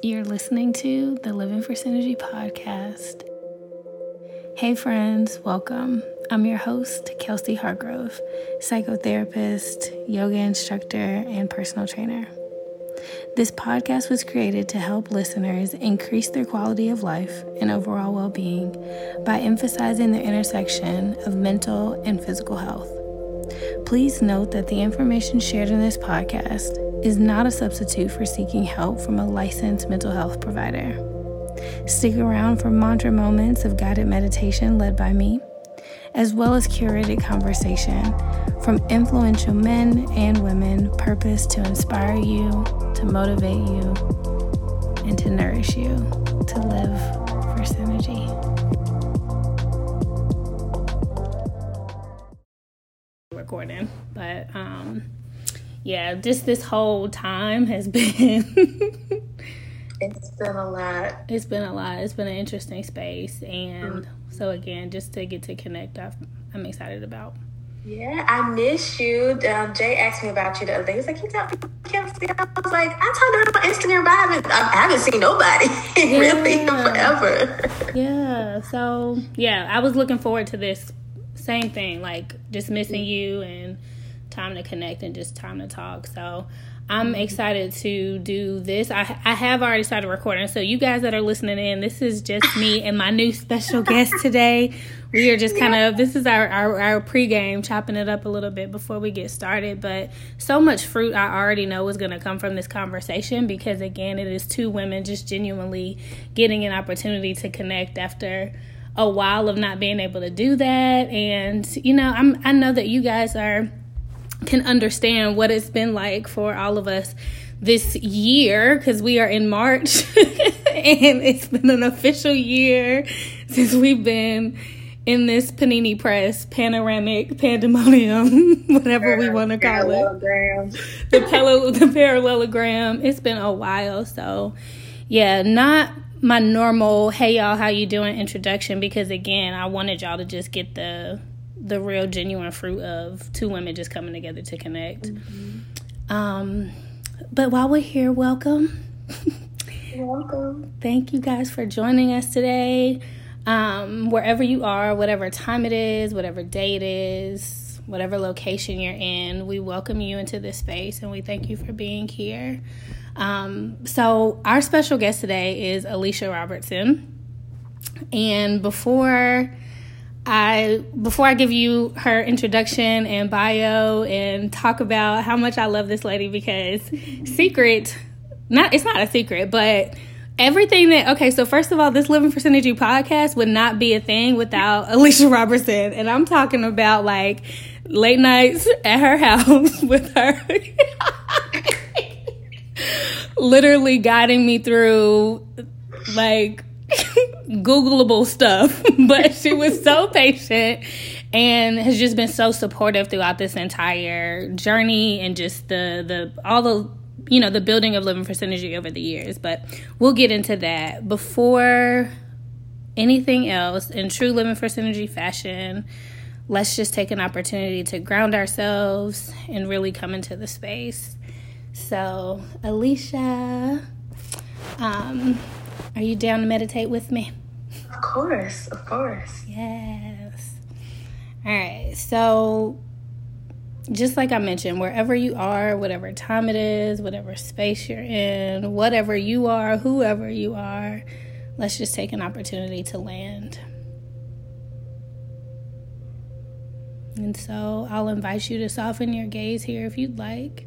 You're listening to the Living for Synergy podcast. Hey friends, welcome. I'm your host, Kelsey Hargrove, psychotherapist, yoga instructor, and personal trainer. This podcast was created to help listeners increase their quality of life and overall well-being by emphasizing the intersection of mental and physical health. Please note that the information shared in this podcast is not a substitute for seeking help from a licensed mental health provider. Stick around for mantra moments of guided meditation led by me, as well as curated conversation from influential men and women purposed to inspire you, to motivate you, and to nourish you to live for synergy. Recording, but yeah, just this whole time has been it's been a lot. It's been an interesting space, and so again, just to get to connect, I'm excited about. Yeah, I miss you. Jay asked me about you the other day. He was like, you talk to Kelsey? I was like, I talked to her on Instagram, but I haven't seen nobody really forever. Yeah, so yeah, I was looking forward to this same thing, like just missing you and time to connect and just time to talk. So I'm excited to do this. I have already started recording, so you guys that are listening in, this is just me and my new special guest today. We are just kind of, this is our pregame, chopping it up a little bit before we get started, but so much fruit I already know is going to come from this conversation, because again, it is two women just genuinely getting an opportunity to connect after a while of not being able to do that. And you know, I know that you guys can understand what it's been like for all of us this year, because we are in March and it's been an official year since we've been in this panini press, panoramic pandemonium, whatever we want to call it, the parallelogram. It's been a while. So yeah, not my normal hey y'all how you doing introduction, because again, I wanted y'all to just get the real genuine fruit of two women just coming together to connect. Mm-hmm. But while we're here, welcome. Thank you guys for joining us today, wherever you are, whatever time it is, whatever day it is, whatever location you're in. We welcome you into this space and we thank you for being here. So our special guest today is Alisha Robertson, and before I give you her introduction and bio and talk about how much I love this lady, because it's not a secret, but everything that, okay, so first of all, this Living for Synergy podcast would not be a thing without Alisha Robertson. And I'm talking about like late nights at her house with her literally guiding me through like Googleable stuff, but she was so patient and has just been so supportive throughout this entire journey and just the building of Living for Synergy over the years. But we'll get into that. Before anything else, in true Living for Synergy fashion, let's just take an opportunity to ground ourselves and really come into the space. So, Alisha, are you down to meditate with me? Of course. Yes. All right. So just like I mentioned, wherever you are, whatever time it is, whatever space you're in, whatever you are, whoever you are, let's just take an opportunity to land. And so I'll invite you to soften your gaze here if you'd like.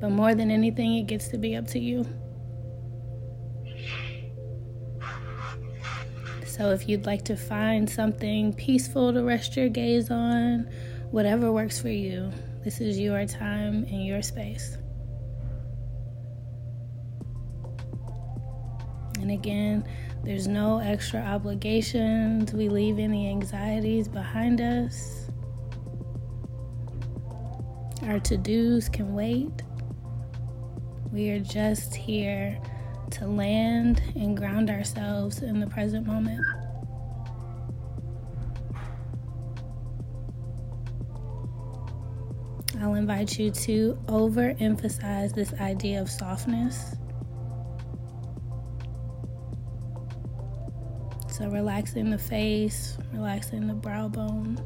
But more than anything, it gets to be up to you. So if you'd like to find something peaceful to rest your gaze on, whatever works for you, this is your time and your space. And again, there's no extra obligations. We leave any anxieties behind us. Our to-dos can wait. We are just here to land and ground ourselves in the present moment. I'll I'll invite you to overemphasize this idea of softness. So relaxing the face, relaxing the brow bone,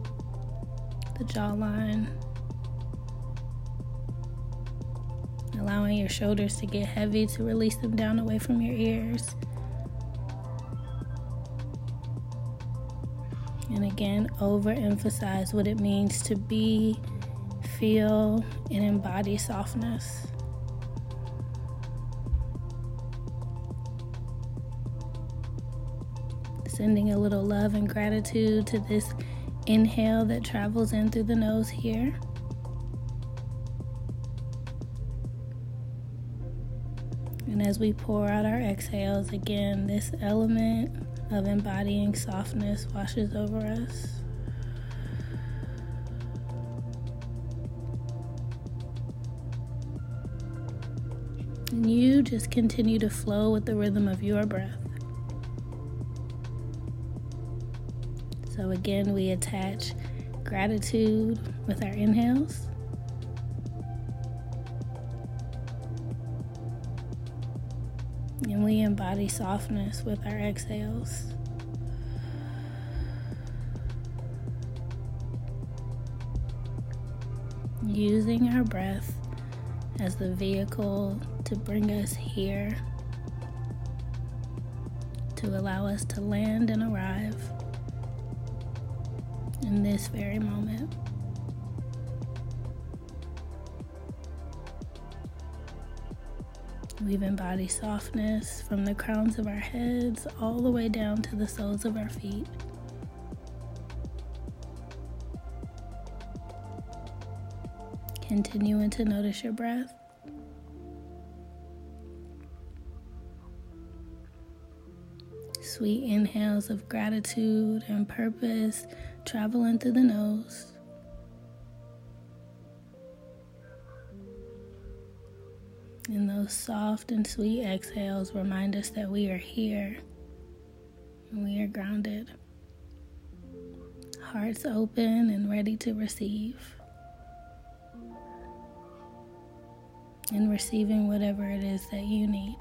the jawline, allowing your shoulders to get heavy, to release them down away from your ears. And again, overemphasize what it means to be, feel, and embody softness. Sending a little love and gratitude to this inhale that travels in through the nose here. And as we pour out our exhales, again, this element of embodying softness washes over us. And you just continue to flow with the rhythm of your breath. So again, we attach gratitude with our inhales. And we embody softness with our exhales. Using our breath as the vehicle to bring us here, to allow us to land and arrive in this very moment. We've embodied softness from the crowns of our heads all the way down to the soles of our feet. Continuing to notice your breath. Sweet inhales of gratitude and purpose traveling through the nose. And those soft and sweet exhales remind us that we are here and we are grounded. Hearts open and ready to receive. And receiving whatever it is that you need.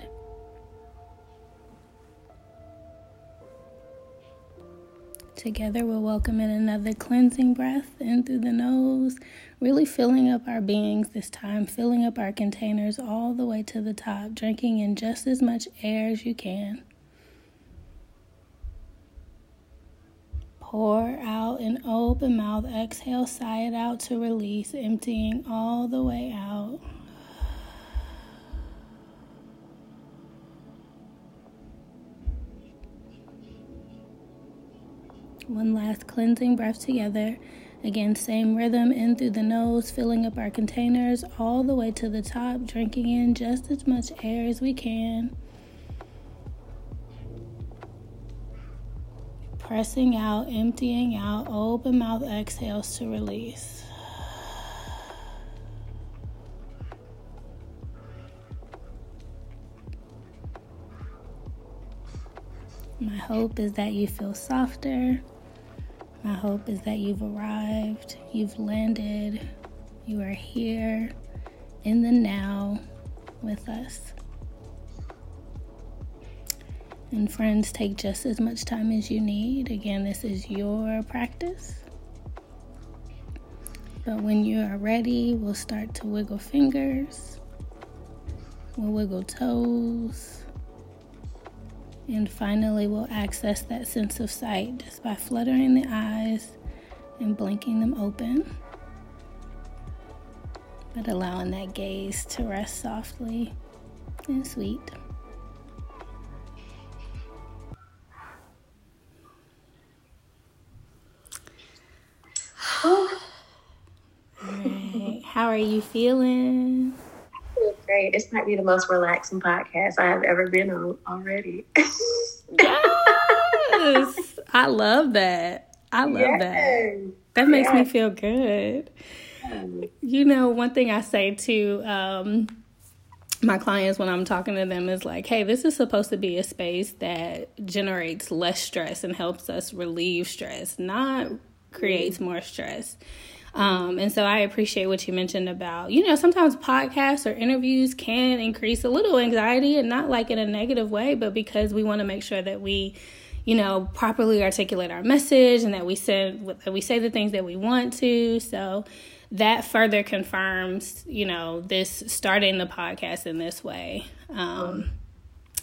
Together we'll welcome in another cleansing breath in through the nose, really filling up our beings this time, filling up our containers all the way to the top, drinking in just as much air as you can. Pour out an open mouth, exhale, sigh it out to release, emptying all the way out. One last cleansing breath together. Again, same rhythm in through the nose, filling up our containers all the way to the top, drinking in just as much air as we can. Pressing out, emptying out, open mouth exhales to release. My hope is that you feel softer. My hope is that you've arrived, you've landed, you are here in the now with us. And friends, take just as much time as you need. Again, this is your practice. But when you are ready, we'll start to wiggle fingers, we'll wiggle toes, and finally we'll access that sense of sight just by fluttering the eyes and blinking them open, but allowing that gaze to rest softly and sweet. All right. How are you feeling? Great. This might be the most relaxing podcast I have ever been on already. Yes. I love that. I love that. That makes me feel good. You know, one thing I say to my clients when I'm talking to them is like, hey, this is supposed to be a space that generates less stress and helps us relieve stress, not creates more stress. And so I appreciate what you mentioned about, you know, sometimes podcasts or interviews can increase a little anxiety, and not like in a negative way, but because we want to make sure that we, you know, properly articulate our message and that we say the things that we want to. So that further confirms, you know, this starting the podcast in this way.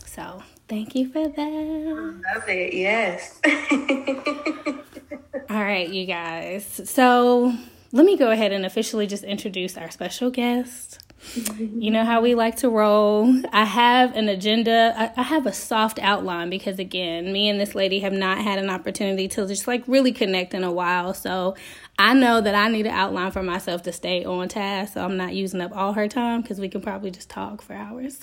So thank you for that. I love it. Yes. All right, you guys. So let me go ahead and officially just introduce our special guest. You know how we like to roll. I have an agenda. I have a soft outline because, again, me and this lady have not had an opportunity to just like really connect in a while. So I know that I need an outline for myself to stay on task, so I'm not using up all her time, because we can probably just talk for hours.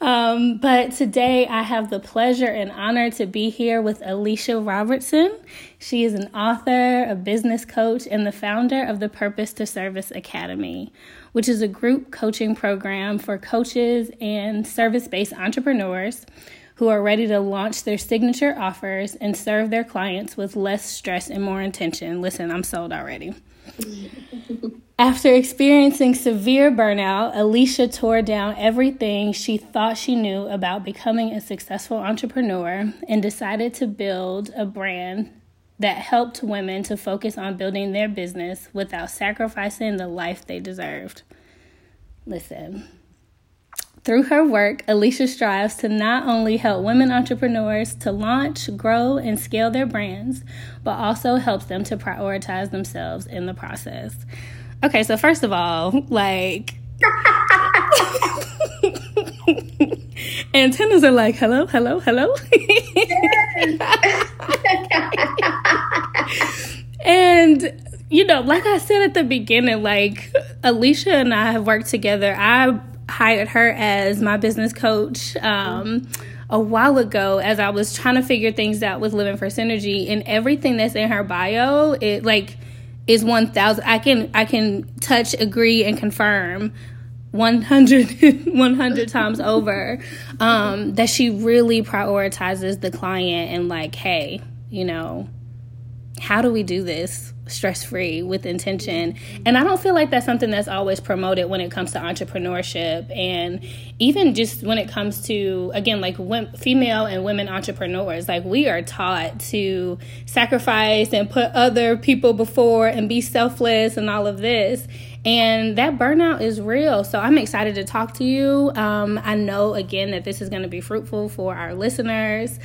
But today I have the pleasure and honor to be here with Alisha Robertson. She is an author, a business coach, and the founder of the Purpose to Service Academy, which is a group coaching program for coaches and service-based entrepreneurs who are ready to launch their signature offers and serve their clients with less stress and more intention. Listen, I'm sold already. After experiencing severe burnout, Alisha tore down everything she thought she knew about becoming a successful entrepreneur and decided to build a brand that helped women to focus on building their business without sacrificing the life they deserved. Listen. Through her work, Alisha strives to not only help women entrepreneurs to launch, grow, and scale their brands, but also helps them to prioritize themselves in the process. Okay, so first of all, like, antennas are like, hello, hello, hello. And, you know, like I said at the beginning, like, Alisha and I have worked together. I hired her as my business coach a while ago as I was trying to figure things out with Living for Synergy, and everything that's in her bio, it like is 1,000. I can touch, agree, and confirm 100 times over that she really prioritizes the client and like, hey, you know, how do we do this stress-free with intention? And I don't feel like that's something that's always promoted when it comes to entrepreneurship, and even just when it comes to, again, like female and women entrepreneurs. Like, we are taught to sacrifice and put other people before and be selfless and all of this. And that burnout is real. So I'm excited to talk to you. I know, again, that this is going to be fruitful for our listeners.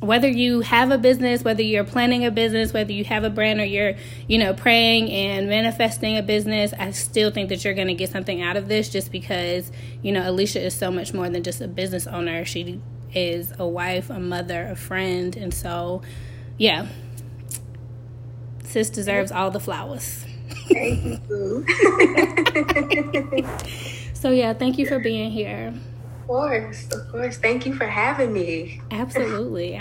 Whether you have a business, whether you're planning a business, whether you have a brand, or you're, you know, praying and manifesting a business, I still think that you're going to get something out of this, just because, you know, Alisha is so much more than just a business owner. She is a wife, a mother, a friend. And so, yeah, sis deserves all the flowers. Thank you. So, yeah, thank you for being here. Of course. Thank you for having me. Absolutely.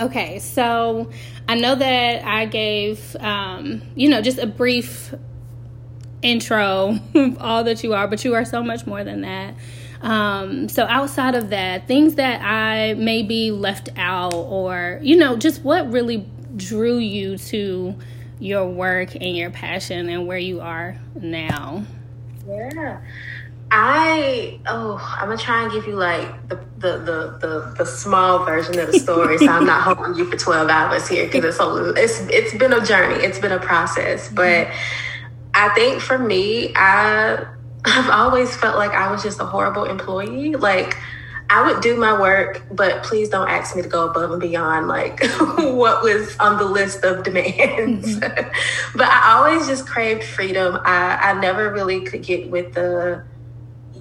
Okay, so I know that I gave, you know, just a brief intro of all that you are, but you are so much more than that. So outside of that, things that I maybe left out, or, you know, just what really drew you to your work and your passion and where you are now. Yeah. I'm gonna try and give you like the small version of the story, so I'm not holding you for 12 hours here, because it's been a journey, it's been a process. But I think for me, I've always felt like I was just a horrible employee. Like, I would do my work, but please don't ask me to go above and beyond like what was on the list of demands. But I always just craved freedom. I never really could get with the,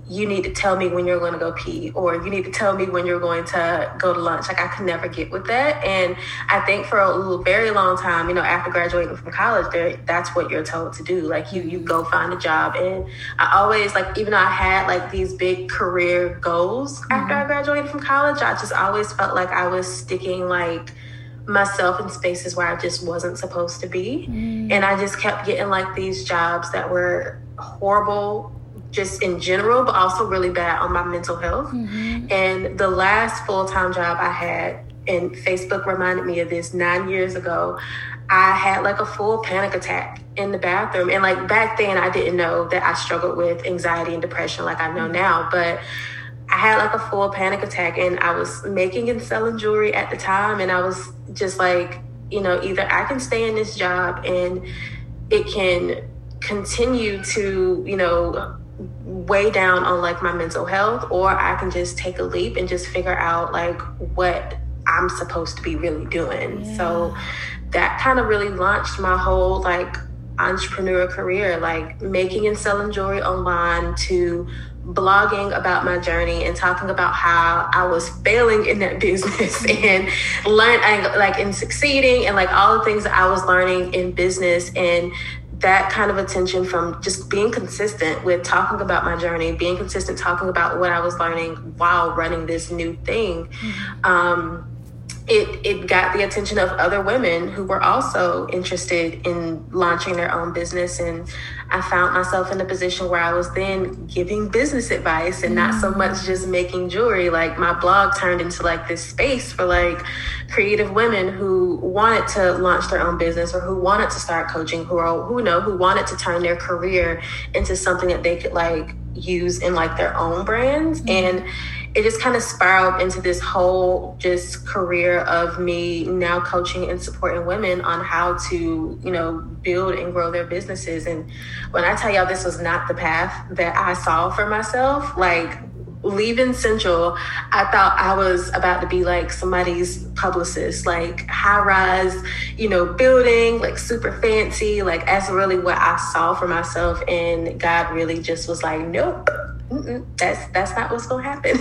you need to tell me when you're going to go pee, or you need to tell me when you're going to go to lunch. Like, I could never get with that. And I think for a very long time, you know, after graduating from college, that's what you're told to do. Like, you go find a job. And I always, like, even though I had like these big career goals after I graduated from college, I just always felt like I was sticking like myself in spaces where I just wasn't supposed to be. And I just kept getting like these jobs that were horrible, just in general, but also really bad on my mental health. And the last full-time job I had, and Facebook reminded me of this 9 years ago, I had like a full panic attack in the bathroom. And like back then, I didn't know that I struggled with anxiety and depression like I know now. But I had like a full panic attack, and I was making and selling jewelry at the time. And I was just like, you know, either I can stay in this job and it can continue to, you know, way down on like my mental health, or I can just take a leap and just figure out like what I'm supposed to be really doing. Yeah. So that kind of really launched my whole like entrepreneur career, like making and selling jewelry online to blogging about my journey and talking about how I was failing in that business and and succeeding and like all the things that I was learning in business. And that kind of attention from just being consistent with talking about my journey, being consistent, talking about what I was learning while running this new thing. Mm-hmm. It got the attention of other women who were also interested in launching their own business. And I found myself in a position where I was then giving business advice and not so much just making jewelry. Like my blog turned into like this space for like creative women who wanted to launch their own business or who wanted to start coaching, who wanted to turn their career into something that they could like use in like their own brands. Mm-hmm. And it just kind of spiraled into this whole just career of me now coaching and supporting women on how to, you know, build and grow their businesses. And when I tell y'all this was not the path that I saw for myself, like leaving Central, I thought I was about to be like somebody's publicist, like high rise, you know, building, like super fancy. Like that's really what I saw for myself. And God really just was like, nope. Mm-mm, that's not what's gonna happen.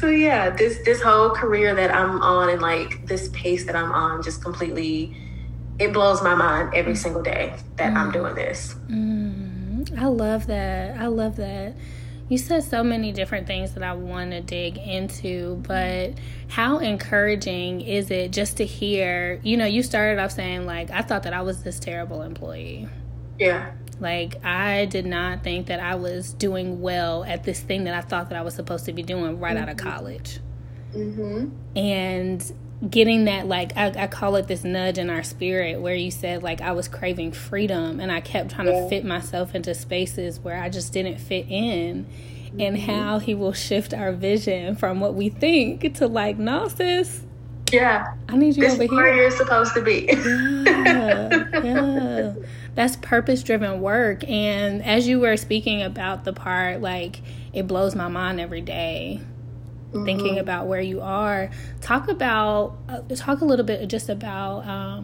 So yeah, this whole career that I'm on and like this pace that I'm on just completely, it blows my mind every single day that I'm doing this. I love that. I love that. You said so many different things that I want to dig into, but how encouraging is it just to hear, you know, you started off saying like, I thought that I was this terrible employee. Yeah. Like, I did not think that I was doing well at this thing that I thought that I was supposed to be doing right out of college. Mm-hmm. And getting that, like, I call it this nudge in our spirit where you said, like, I was craving freedom and I kept trying to fit myself into spaces where I just didn't fit in. Mm-hmm. And how he will shift our vision from what we think to, like, no, sis. Yeah. I need you over here. This is where you're supposed to be. Yeah. That's purpose-driven work. And as you were speaking about the part, like, it blows my mind every day, thinking about where you are. Talk a little bit just about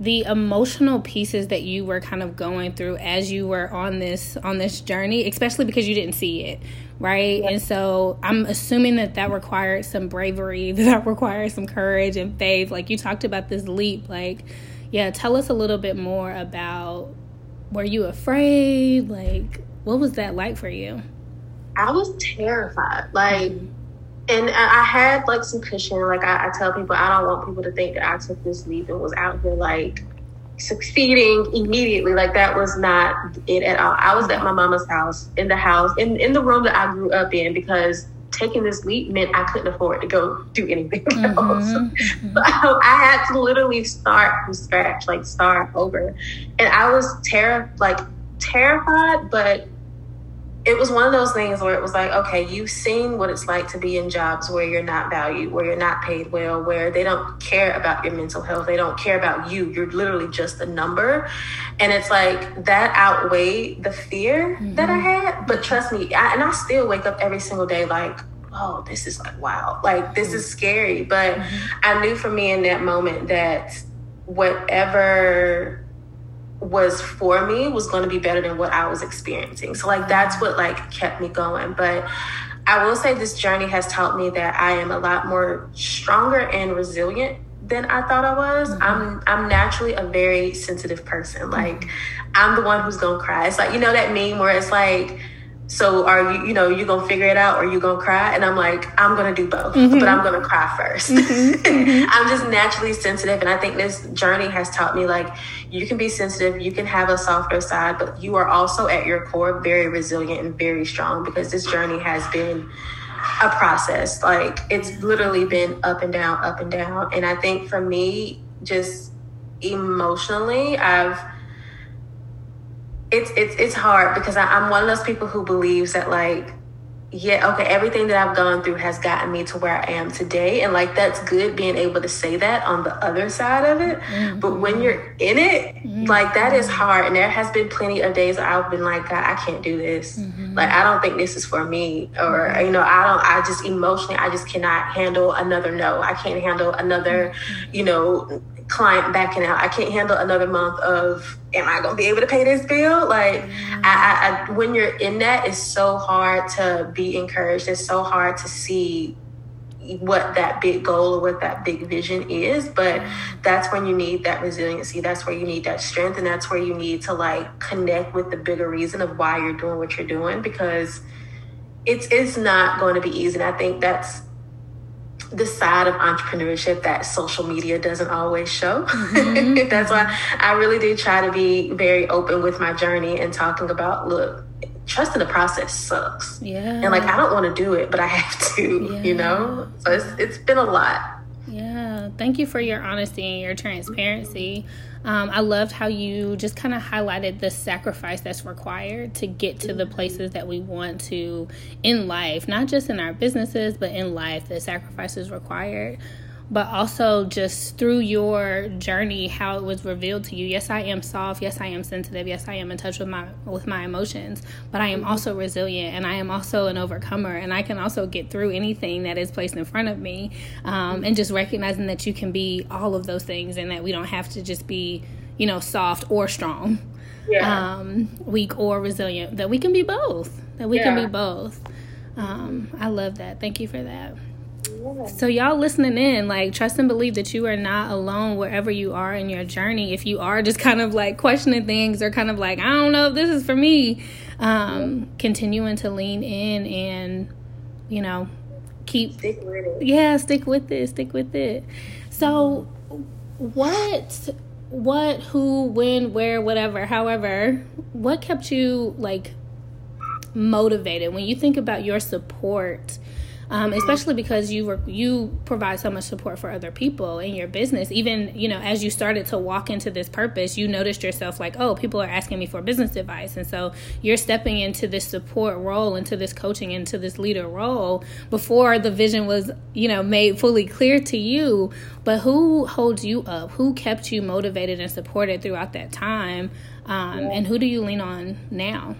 the emotional pieces that you were kind of going through as you were on this journey, especially because you didn't see it, right? Yep. And so I'm assuming that required some bravery, that required some courage and faith. Like, you talked about this leap, like... Yeah, tell us a little bit more about, were you afraid? Like, what was that like for you? I was terrified. Like, and I had, like, some cushion. Like, I tell people, I don't want people to think that I took this leap and was out here, like, succeeding immediately. Like, that was not it at all. I was at my mama's house, in the room that I grew up in, because taking this leap meant I couldn't afford to go do anything else. Mm-hmm. So I had to literally start from scratch, like start over. And I was terrified, but it was one of those things where it was like, okay, you've seen what it's like to be in jobs where you're not valued, where you're not paid well, where they don't care about your mental health. They don't care about you. You're literally just a number. And it's like that outweighed the fear that I had. But trust me, I still wake up every single day like, oh, this is like, wow, like this is scary. But I knew for me in that moment that whatever was for me was going to be better than what I was experiencing. So like that's what like kept me going. But I will say this journey has taught me that I am a lot more stronger and resilient than I thought I was. I'm naturally a very sensitive person. Like I'm the one who's gonna cry. It's like, you know that meme where it's like, so are you, you know, you gonna figure it out or you gonna cry? And I'm like, I'm gonna do both, but I'm gonna cry first. I'm just naturally sensitive. And I think this journey has taught me like, you can be sensitive, you can have a softer side, but you are also at your core, very resilient and very strong, because this journey has been a process. Like, it's literally been up and down, up and down. And I think for me, just emotionally, it's hard because I'm one of those people who believes that, like, yeah, okay, everything that I've gone through has gotten me to where I am today. And, like, that's good being able to say that on the other side of it. Mm-hmm. But when you're in it, mm-hmm. like, that is hard. And there has been plenty of days where I've been like, God, I can't do this. Mm-hmm. Like, I don't think this is for me. Or, you know, I just emotionally, I just cannot handle another no. I can't handle another, mm-hmm. you know, client backing out. I can't handle another month of, am I going to be able to pay this bill? Like, mm-hmm. I when you're in that, it's so hard to be encouraged. It's so hard to see what that big goal or what that big vision is. But that's when you need that resiliency. That's where you need that strength. And that's where you need to, like, connect with the bigger reason of why you're doing what you're doing, because it's not going to be easy. And I think that's the side of entrepreneurship that social media doesn't always show. Mm-hmm. That's why I really do try to be very open with my journey and talking about, look, trusting the process sucks. Yeah. And, like, I don't want to do it, but I have to, yeah. you know? So it's been a lot. Yeah. Thank you for your honesty and your transparency. I loved how you just kind of highlighted the sacrifice that's required to get to the places that we want to in life, not just in our businesses, but in life, the sacrifice is required. But also just through your journey, how it was revealed to you. Yes, I am soft. Yes, I am sensitive. Yes, I am in touch with my emotions. But I am also resilient, and I am also an overcomer, and I can also get through anything that is placed in front of me. And just recognizing that you can be all of those things, and that we don't have to just be, you know, soft or strong, yeah. Weak or resilient. That we can be both. That we yeah. can be both. I love that. Thank you for that. So y'all listening in, like, trust and believe that you are not alone wherever you are in your journey. If you are just kind of like questioning things or kind of like, I don't know if this is for me, continuing to lean in and, you know, stick with it. Yeah, stick with it. So what, who, when, where, whatever, however, what kept you, like, motivated when you think about your support? Especially because you provide so much support for other people in your business. Even, you know, as you started to walk into this purpose, you noticed yourself like, oh, people are asking me for business advice. And so you're stepping into this support role, into this coaching, into this leader role before the vision was, you know, made fully clear to you. But who holds you up? Who kept you motivated and supported throughout that time? And who do you lean on now?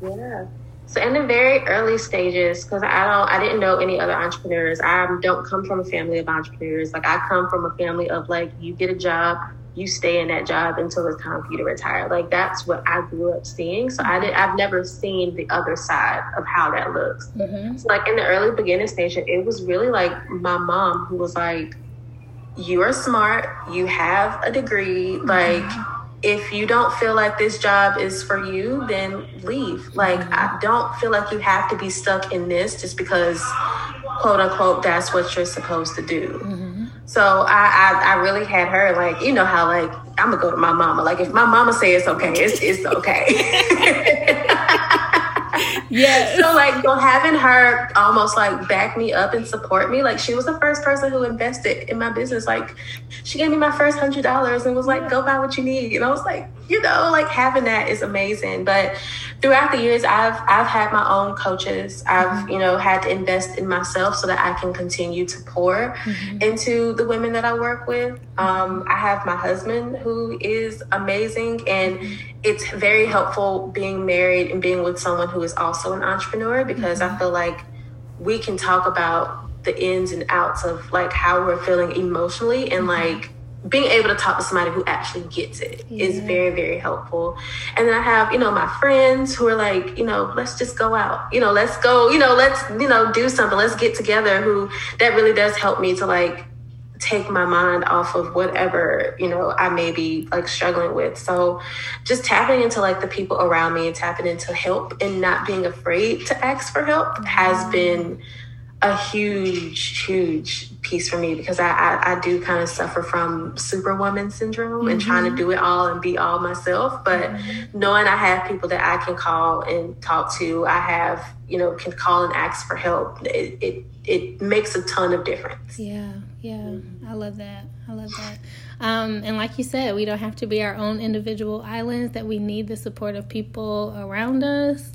Yeah. So in the very early stages, because I didn't know any other entrepreneurs. I don't come from a family of entrepreneurs. Like, I come from a family of, like, you get a job, you stay in that job until it's time for you to retire. Like, that's what I grew up seeing. So I've never seen the other side of how that looks. Mm-hmm. So, like, in the early beginning stage, it was really like my mom who was like, you are smart, you have a degree, like, mm-hmm. if you don't feel like this job is for you, then leave. Like, I don't feel like you have to be stuck in this just because, quote unquote, that's what you're supposed to do. Mm-hmm. So I really had her, like, you know how, like, I'm gonna go to my mama. Like, if my mama says it's okay, it's okay. Yeah. So, like, having her almost, like, back me up and support me, like, she was the first person who invested in my business. Like, she gave me my first $100 and was like, go buy what you need. And I was like, you know, like, having that is amazing. But throughout the years, I've had my own coaches. I've, you know, had to invest in myself so that I can continue to pour into the women that I work with. I have my husband who is amazing, and it's very helpful being married and being with someone who is also an entrepreneur, because I feel like we can talk about the ins and outs of, like, how we're feeling emotionally, and like being able to talk to somebody who actually gets it is very, very helpful. And then I have, you know, my friends who are like, you know, let's just go out, you know, let's go, you know, let's, you know, do something, let's get together, who that really does help me to, like, take my mind off of whatever, you know, I may be, like, struggling with. So just tapping into, like, the people around me and tapping into help and not being afraid to ask for help has been a huge piece for me, because I do kind of suffer from superwoman syndrome, mm-hmm. and trying to do it all and be all myself. But mm-hmm. knowing I have people that I can call and talk to, I have, can call and ask for help. It makes a ton of difference. Yeah. Mm-hmm. I love that. And like you said, we don't have to be our own individual islands, that we need the support of people around us.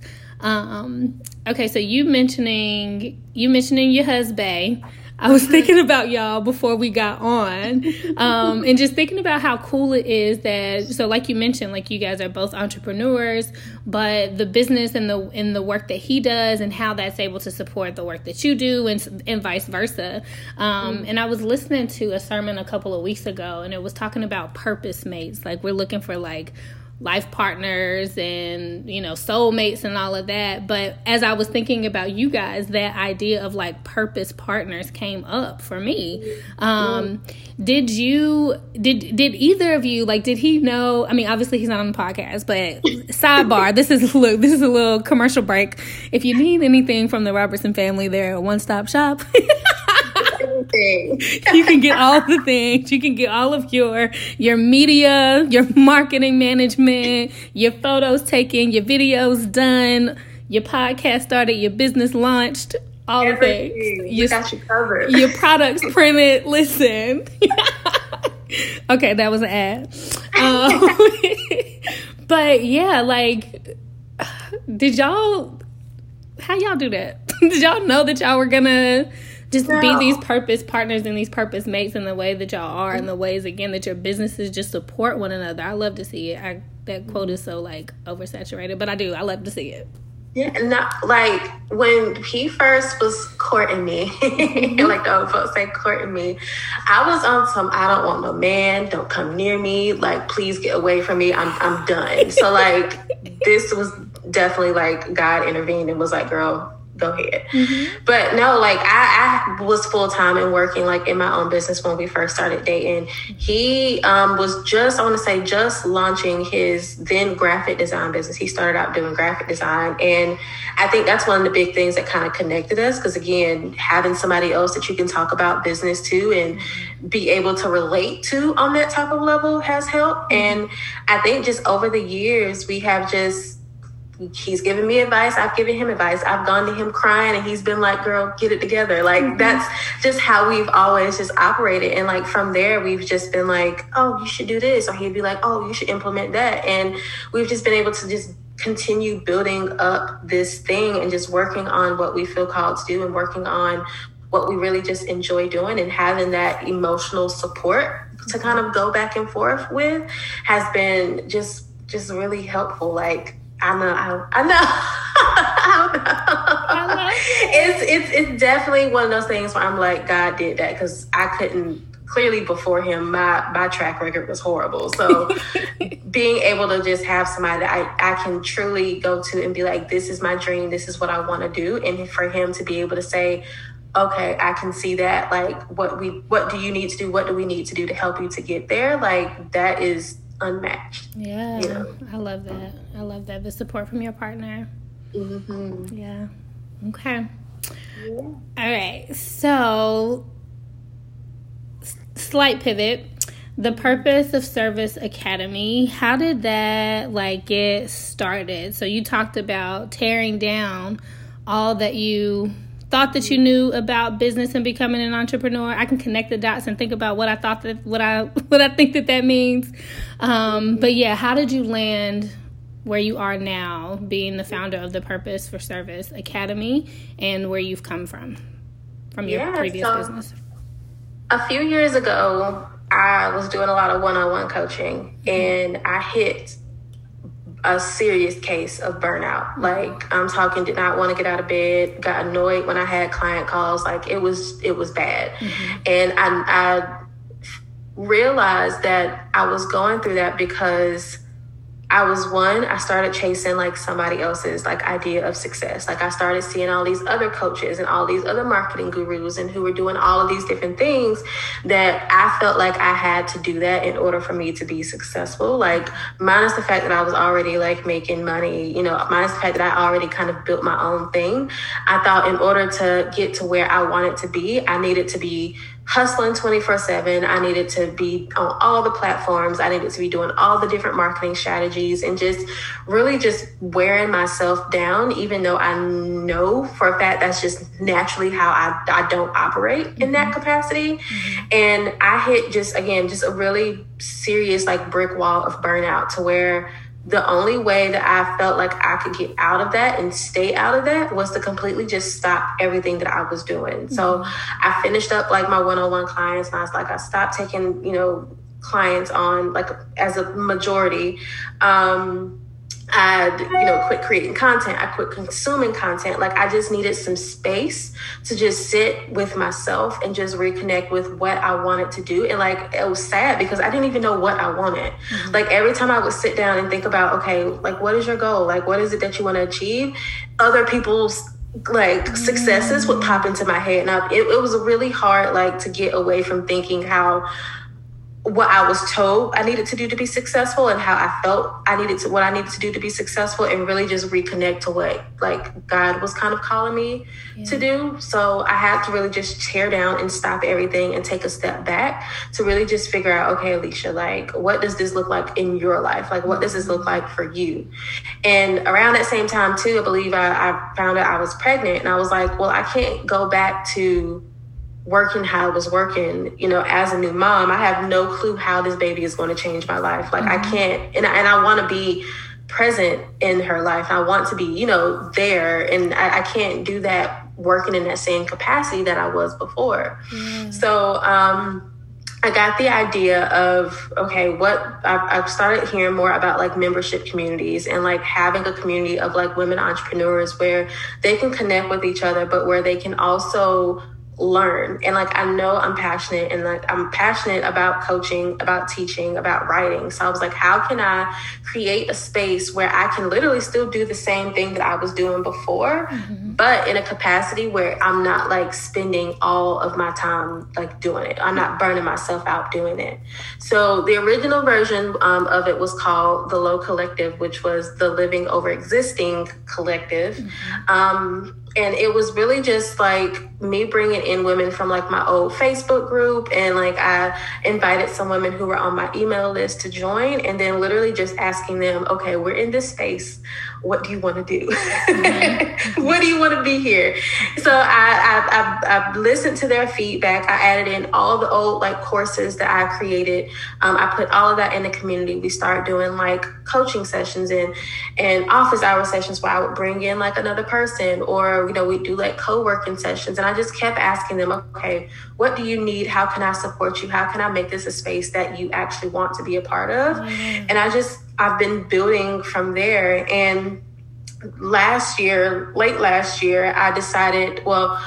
Okay, so you mentioning your husband, I was thinking about y'all before we got on, and just thinking about how cool it is that, so like you mentioned, like you guys are both entrepreneurs, but the business and the work that he does and how that's able to support the work that you do, and vice versa. And I was listening to a sermon a couple of weeks ago, and it was talking about purpose mates. Like, we're looking for life partners and soulmates and all of that, but as I was thinking about you guys, that idea of purpose partners came up for me. Did either of you did he know, I mean, obviously he's not on the podcast, but sidebar, this is a little commercial break. If you need anything from the Robertson family, they're a one-stop shop. You can get all the things. You can get all of your media, your marketing management, your photos taken, your videos done, your podcast started, your business launched, all everything. The things. We got you covered. Your products printed. Listen. Okay, that was an ad. But yeah, how y'all do that? Did y'all know that y'all were gonna just be these purpose partners and these purpose mates in the way that y'all are, and the ways, again, that your businesses just support one another? I love to see it. That quote is so oversaturated, but I love to see it. Yeah, and when he first was courting me, the old folks say courting me, I was on some, I don't want no man, don't come near me, please get away from me, I'm done. So this was definitely God intervened and was girl, go ahead. Mm-hmm. But no, I was full-time and working in my own business when we first started dating. He was just launching his then graphic design business. He started out doing graphic design, and I think that's one of the big things that kind of connected us, because again, having somebody else that you can talk about business to and be able to relate to on that type of level has helped. Mm-hmm. And I think just over the years, we have just, he's given me advice, I've given him advice, I've gone to him crying, and he's been girl, get it together. Mm-hmm. That's just how we've always just operated. And from there, we've just been oh, you should do this. Or he'd be oh, you should implement that. And we've just been able to just continue building up this thing and just working on what we feel called to do and working on what we really just enjoy doing, and having that emotional support to kind of go back and forth with has been just really helpful. I know. It's definitely one of those things where I'm God did that, because I couldn't. Clearly before him, my track record was horrible. So being able to just have somebody that I can truly go to and be this is my dream, this is what I want to do, and for him to be able to say, okay, I can see that. What do you need to do? What do we need to do to help you to get there? That is unmatched. Yeah, I love that. The support from your partner. Mm-hmm. Yeah. Okay. Yeah. All right. So, slight pivot. The Purpose of Service Academy. How did that get started? So you talked about tearing down all that you thought that you knew about business and becoming an entrepreneur. I can connect the dots and think about what I thought that what I think that means. But yeah, how did you land where you are now, being the founder of the Purpose for Service Academy, and where you've come from your previous business? A few years ago, I was doing a lot of one-on-one coaching, and I hit a serious case of burnout. I'm talking, did not want to get out of bed, got annoyed when I had client calls. It was bad. Mm-hmm. And I realized that I was going through that because I started chasing like somebody else's like idea of success. Like I started seeing all these other coaches and all these other marketing gurus and who were doing all of these different things that I felt like I had to do that in order for me to be successful. Like minus the fact that I was already like making money, you know, minus the fact that I already kind of built my own thing. I thought in order to get to where I wanted to be, I needed to be hustling 24/7. I needed to be on all the platforms. I needed to be doing all the different marketing strategies and just really just wearing myself down, even though I know for a fact that's just naturally how I don't operate in that capacity. Mm-hmm. And I hit just a really serious like brick wall of burnout to where the only way that I felt like I could get out of that and stay out of that was to completely just stop everything that I was doing. So I finished up like my one-on-one clients, and I was like, I stopped taking, you know, clients on like as a majority. I, you know, quit creating content. I quit consuming content. Like I just needed some space to just sit with myself and just reconnect with what I wanted to do. And like, it was sad because I didn't even know what I wanted. Mm-hmm. Like every time I would sit down and think about, okay, like what is your goal? Like, what is it that you want to achieve? Other people's like successes would pop into my head. And it was really hard, like to get away from thinking how what I was told I needed to do to be successful and how I felt what I needed to do to be successful, and really just reconnect to what like God was kind of calling me to do. So I had to really just tear down and stop everything and take a step back to really just figure out, okay, Alisha, like what does this look like in your life? Like what does this look like for you? And around that same time too, I believe I found out I was pregnant, and I was like, well, I can't go back to working how I was working, you know, as a new mom. I have no clue how this baby is going to change my life. Like I can't, and I want to be present in her life. I want to be, you know, there, and I can't do that working in that same capacity that I was before. Mm-hmm. So, I got the idea of, okay, I've started hearing more about like membership communities and like having a community of like women entrepreneurs where they can connect with each other, but where they can also learn. And like, I know I'm passionate, and like, I'm passionate about coaching, about teaching, about writing. So I was like, how can I create a space where I can literally still do the same thing that I was doing before, but in a capacity where I'm not like spending all of my time, like doing it. I'm not burning myself out doing it. So the original version of it was called the Low Collective, which was the Living Over Existing Collective. And it was really just like me bringing in women from like my old Facebook group. And like I invited some women who were on my email list to join, and then literally just asking them, okay, we're in this space. What do you want to do? What do you want to be here? So I listened to their feedback. I added in all the old like courses that I created. I put all of that in the community. We started doing like coaching sessions and office hour sessions where I would bring in like another person, or, you know, we do like co-working sessions. And I just kept asking them, okay, what do you need? How can I support you? How can I make this a space that you actually want to be a part of? Mm-hmm. And I've been building from there. And late last year, I decided, well,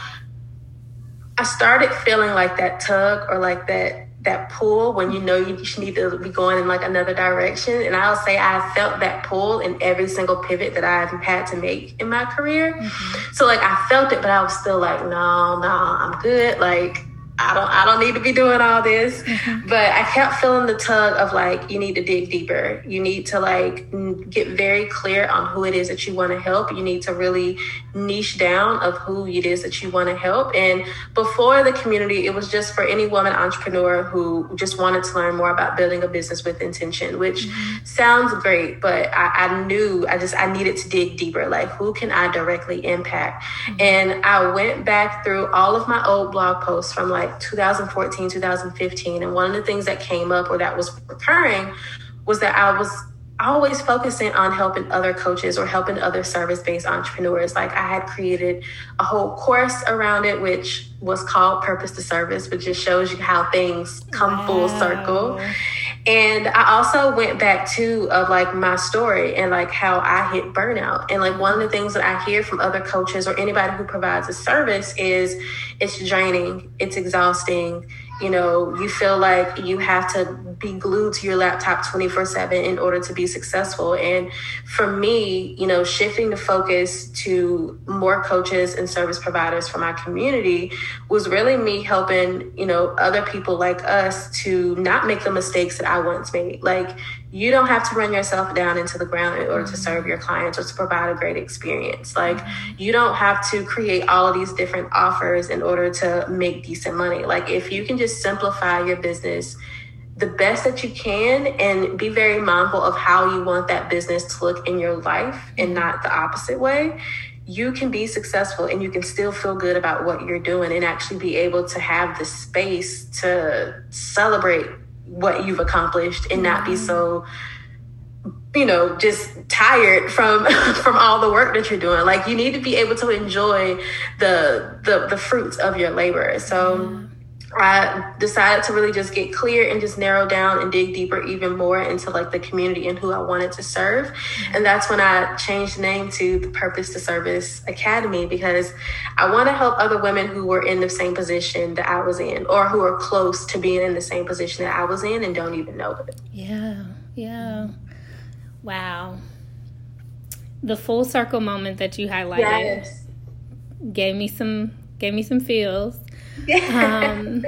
I started feeling like that tug or like that pull when you know you need to be going in like another direction. And I'll say I felt that pull in every single pivot that I've had to make in my career. Mm-hmm. So like I felt it, but I was still like, no, I'm good. Like I don't need to be doing all this, but I kept feeling the tug of like, you need to dig deeper. You need to like get very clear on who it is that you want to help. You need to really niche down of who it is that you want to help. And before the community, it was just for any woman entrepreneur who just wanted to learn more about building a business with intention, which sounds great, but I knew I needed to dig deeper. Like, who can I directly impact? And I went back through all of my old blog posts from like 2014, 2015. And one of the things that came up or that was recurring was that I was always focusing on helping other coaches or helping other service-based entrepreneurs. Like I had created a whole course around it, which was called Purpose to Service, which just shows you how things come full circle. And I also went back of like my story and like how I hit burnout. And like one of the things that I hear from other coaches or anybody who provides a service is it's draining, it's exhausting, You know, you feel like you have to be glued to your laptop 24/7 in order to be successful. And for me, you know, shifting the focus to more coaches and service providers for my community was really me helping, you know, other people like us to not make the mistakes that I once made. Like, you don't have to run yourself down into the ground in order to serve your clients or to provide a great experience. Like, you don't have to create all of these different offers in order to make decent money. Like, if you can just simplify your business the best that you can and be very mindful of how you want that business to look in your life and not the opposite way, you can be successful and you can still feel good about what you're doing and actually be able to have the space to celebrate what you've accomplished and not be so, you know, just tired from all the work that you're doing. Like, you need to be able to enjoy the fruits of your labor. So I decided to really just get clear and just narrow down and dig deeper even more into like the community and who I wanted to serve. And that's when I changed the name to the Purpose to Service Academy, because I want to help other women who were in the same position that I was in, or who are close to being in the same position that I was in and don't even know it. Yeah. Yeah. Wow. The full circle moment that you highlighted gave me some feels.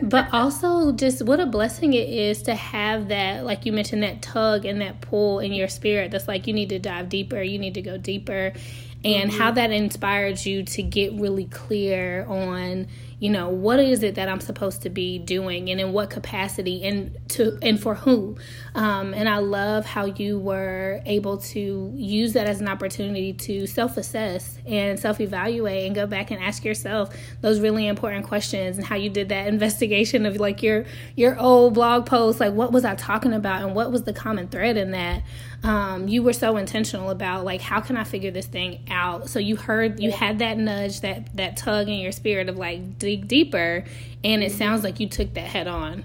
But also just what a blessing it is to have that, like you mentioned, that tug and that pull in your spirit that's like, you need to dive deeper, you need to go deeper, and how that inspires you to get really clear on, you know, what is it that I'm supposed to be doing and in what capacity and for who. And I love how you were able to use that as an opportunity to self-assess and self-evaluate and go back and ask yourself those really important questions, and how you did that investigation of like your old blog post, like what was I talking about and what was the common thread in that. You were so intentional about like, how can I figure this thing out? So you had that nudge, that tug in your spirit of like, dig deeper, and it sounds like you took that head on.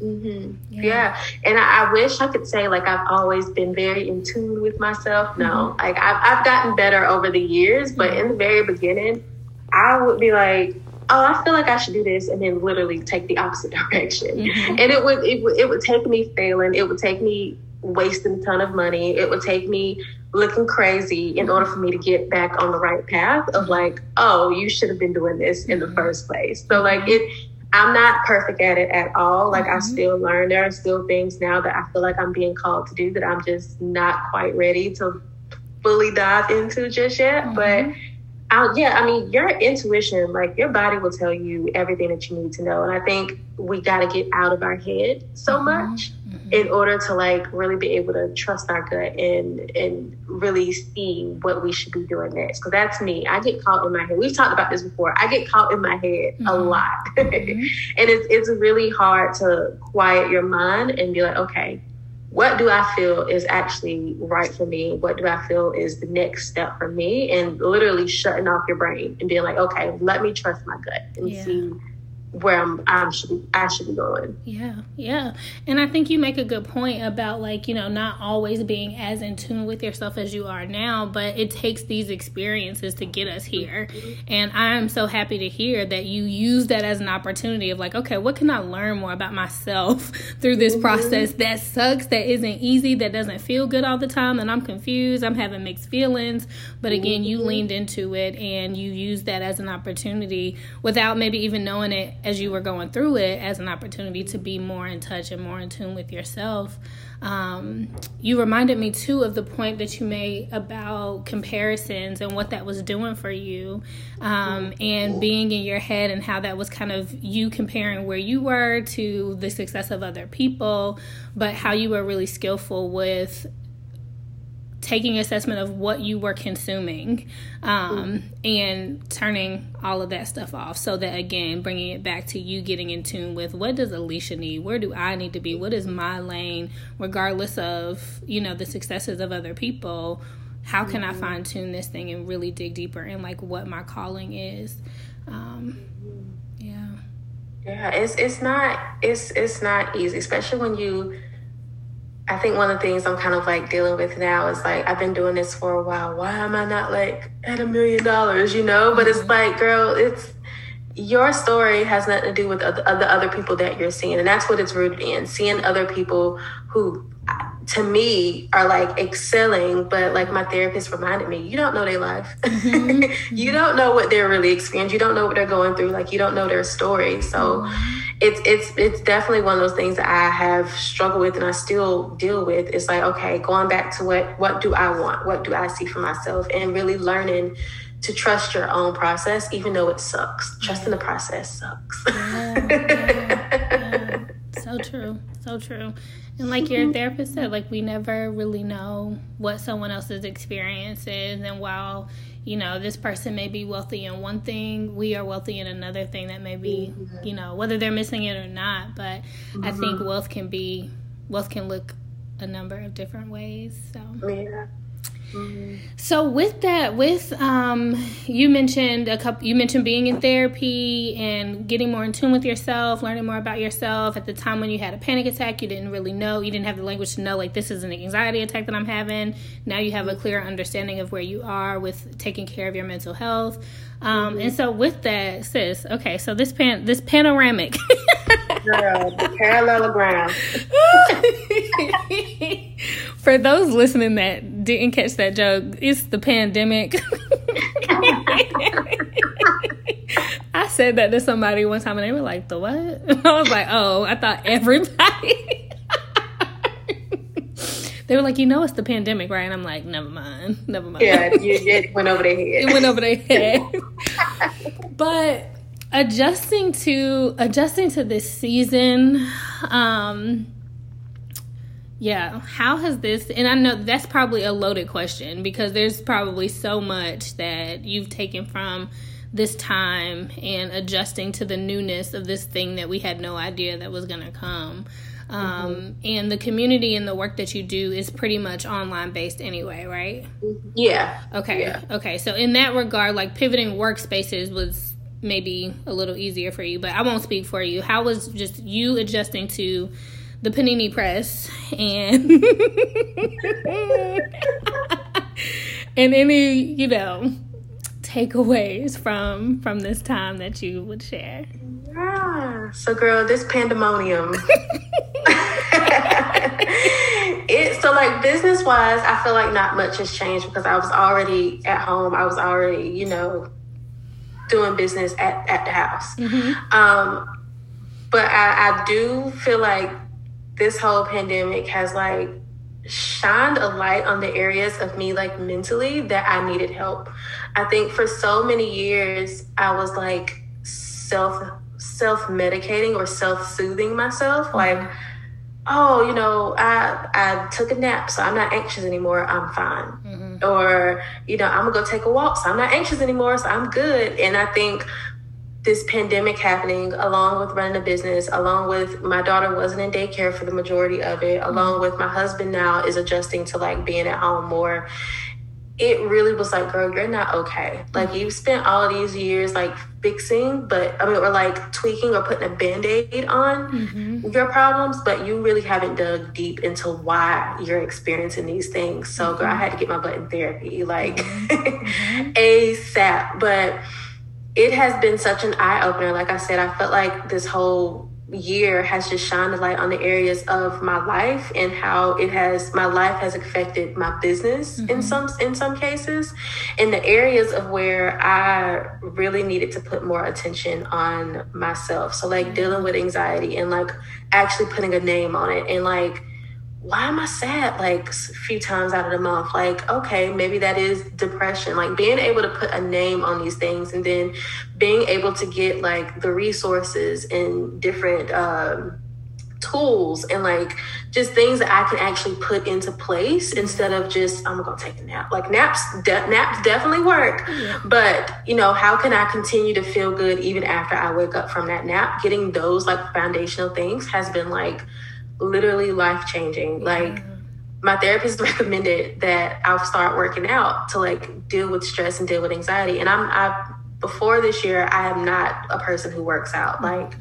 And I wish I could say like I've always been very in tune with myself. No, like I've gotten better over the years, but in the very beginning I would be like, oh, I feel like I should do this, and then literally take the opposite direction. And it would take me failing, it would take me wasting a ton of money, it would take me looking crazy in order for me to get back on the right path of like, oh, you should have been doing this in the first place. So like I'm not perfect at it at all. Like I still learn. There are still things now that I feel like I'm being called to do that I'm just not quite ready to fully dive into just yet. But I mean, your intuition, like your body will tell you everything that you need to know. And I think we got to get out of our head so much in order to like really be able to trust our gut and really see what we should be doing next. Because that's me. I get caught in my head. We've talked about this before. I get caught in my head a lot. And it's really hard to quiet your mind and be like, okay, what do I feel is actually right for me? What do I feel is the next step for me? And literally shutting off your brain and being like, okay, let me trust my gut and see where I should be going. Yeah. And I think you make a good point about like, you know, not always being as in tune with yourself as you are now, but it takes these experiences to get us here. And I'm so happy to hear that you use that as an opportunity of like, okay, what can I learn more about myself through this process that sucks, that isn't easy, that doesn't feel good all the time, and I'm confused, I'm having mixed feelings. But again, you leaned into it and you used that as an opportunity without maybe even knowing it as you were going through it, as an opportunity to be more in touch and more in tune with yourself. You reminded me too of the point that you made about comparisons and what that was doing for you, and being in your head, and how that was kind of you comparing where you were to the success of other people, but how you were really skillful with taking assessment of what you were consuming, and turning all of that stuff off, so that again, bringing it back to you getting in tune with, what does Alisha need? Where do I need to be? What is my lane? Regardless of, you know, the successes of other people, how can I fine tune this thing and really dig deeper in like what my calling is? It's not easy, especially when you, I think one of the things I'm kind of like dealing with now is like, I've been doing this for a while. Why am I not like at $1 million, you know? But it's like, girl, it's your story has nothing to do with the other people that you're seeing. And that's what it's rooted in, seeing other people who, to me, are like excelling. But like my therapist reminded me, you don't know their life. Mm-hmm. You don't know what they're really experiencing. You don't know what they're going through. Like, you don't know their story. So it's definitely one of those things that I have struggled with and I still deal with. It's like, okay, going back to what do I want? What do I see for myself? And really learning to trust your own process, even though it sucks. Trusting the process sucks. Yeah. So true. So true. And like your therapist said, like, we never really know what someone else's experience is. And while, you know, this person may be wealthy in one thing, we are wealthy in another thing that may be, you know, whether they're missing it or not. But I think wealth can look a number of different ways. So yeah. So with that, you mentioned being in therapy and getting more in tune with yourself, learning more about yourself. At the time when you had a panic attack, you didn't really know, you didn't have the language to know, like, this is an anxiety attack that I'm having. Now you have a clear understanding of where you are with taking care of your mental health. And so with that, sis, okay, so this panoramic. Girl, the parallelogram. For those listening that didn't catch that joke, it's the pandemic. I said that to somebody one time and they were like, the what? I was like, oh, I thought everybody. They were like, you know, it's the pandemic, right? And I'm like, never mind. Yeah, it went over their head. But adjusting to this season, yeah, how has this, and I know that's probably a loaded question because there's probably so much that you've taken from this time and adjusting to the newness of this thing that we had no idea that was going to come. And the community and the work that you do is pretty much online based anyway, right? Yeah. Okay. Yeah. Okay. So in that regard, like, pivoting workspaces was maybe a little easier for you, but I won't speak for you. How was just you adjusting to the panini press and and any, you know, takeaways from this time that you would share? Yeah. So, girl, this pandemonium. So, like, business-wise, I feel like not much has changed because I was already at home. I was already, you know, doing business at the house. Mm-hmm. But I do feel like this whole pandemic has, like, shined a light on the areas of me, like, mentally that I needed help. I think for so many years, I was, like, self-medicating or self-soothing myself. Like, oh, you know, I took a nap, so I'm not anxious anymore. I'm fine. Mm-hmm. Or, you know, I'm going to go take a walk, so I'm not anxious anymore, so I'm good. And I think this pandemic happening, along with running a business, along with my daughter wasn't in daycare for the majority of it, along with my husband now is adjusting to, like, being at home more, it really was like, girl, you're not okay. Like, you've spent all these years, like, fixing, or like tweaking or putting a Band-Aid on your problems, but you really haven't dug deep into why you're experiencing these things. So, girl, I had to get my butt in therapy, like, ASAP. But it has been such an eye-opener. Like I said, I felt like this whole year has just shined a light on the areas of my life and how my life has affected my business in some cases, in the areas of where I really needed to put more attention on myself. So, like, dealing with anxiety and, like, actually putting a name on it and, like, why am I sad, like, a few times out of the month? Like, okay, maybe that is depression. Like, being able to put a name on these things and then being able to get, like, the resources and different tools and, like, just things that I can actually put into place instead of just, I'm going to take a nap. Like, naps definitely work. Mm-hmm. But, you know, how can I continue to feel good even after I wake up from that nap? Getting those, like, foundational things has been, like, literally life-changing. Like, my therapist recommended that I'll start working out to, like, deal with stress and deal with anxiety. And before this year, I am not a person who works out. Like,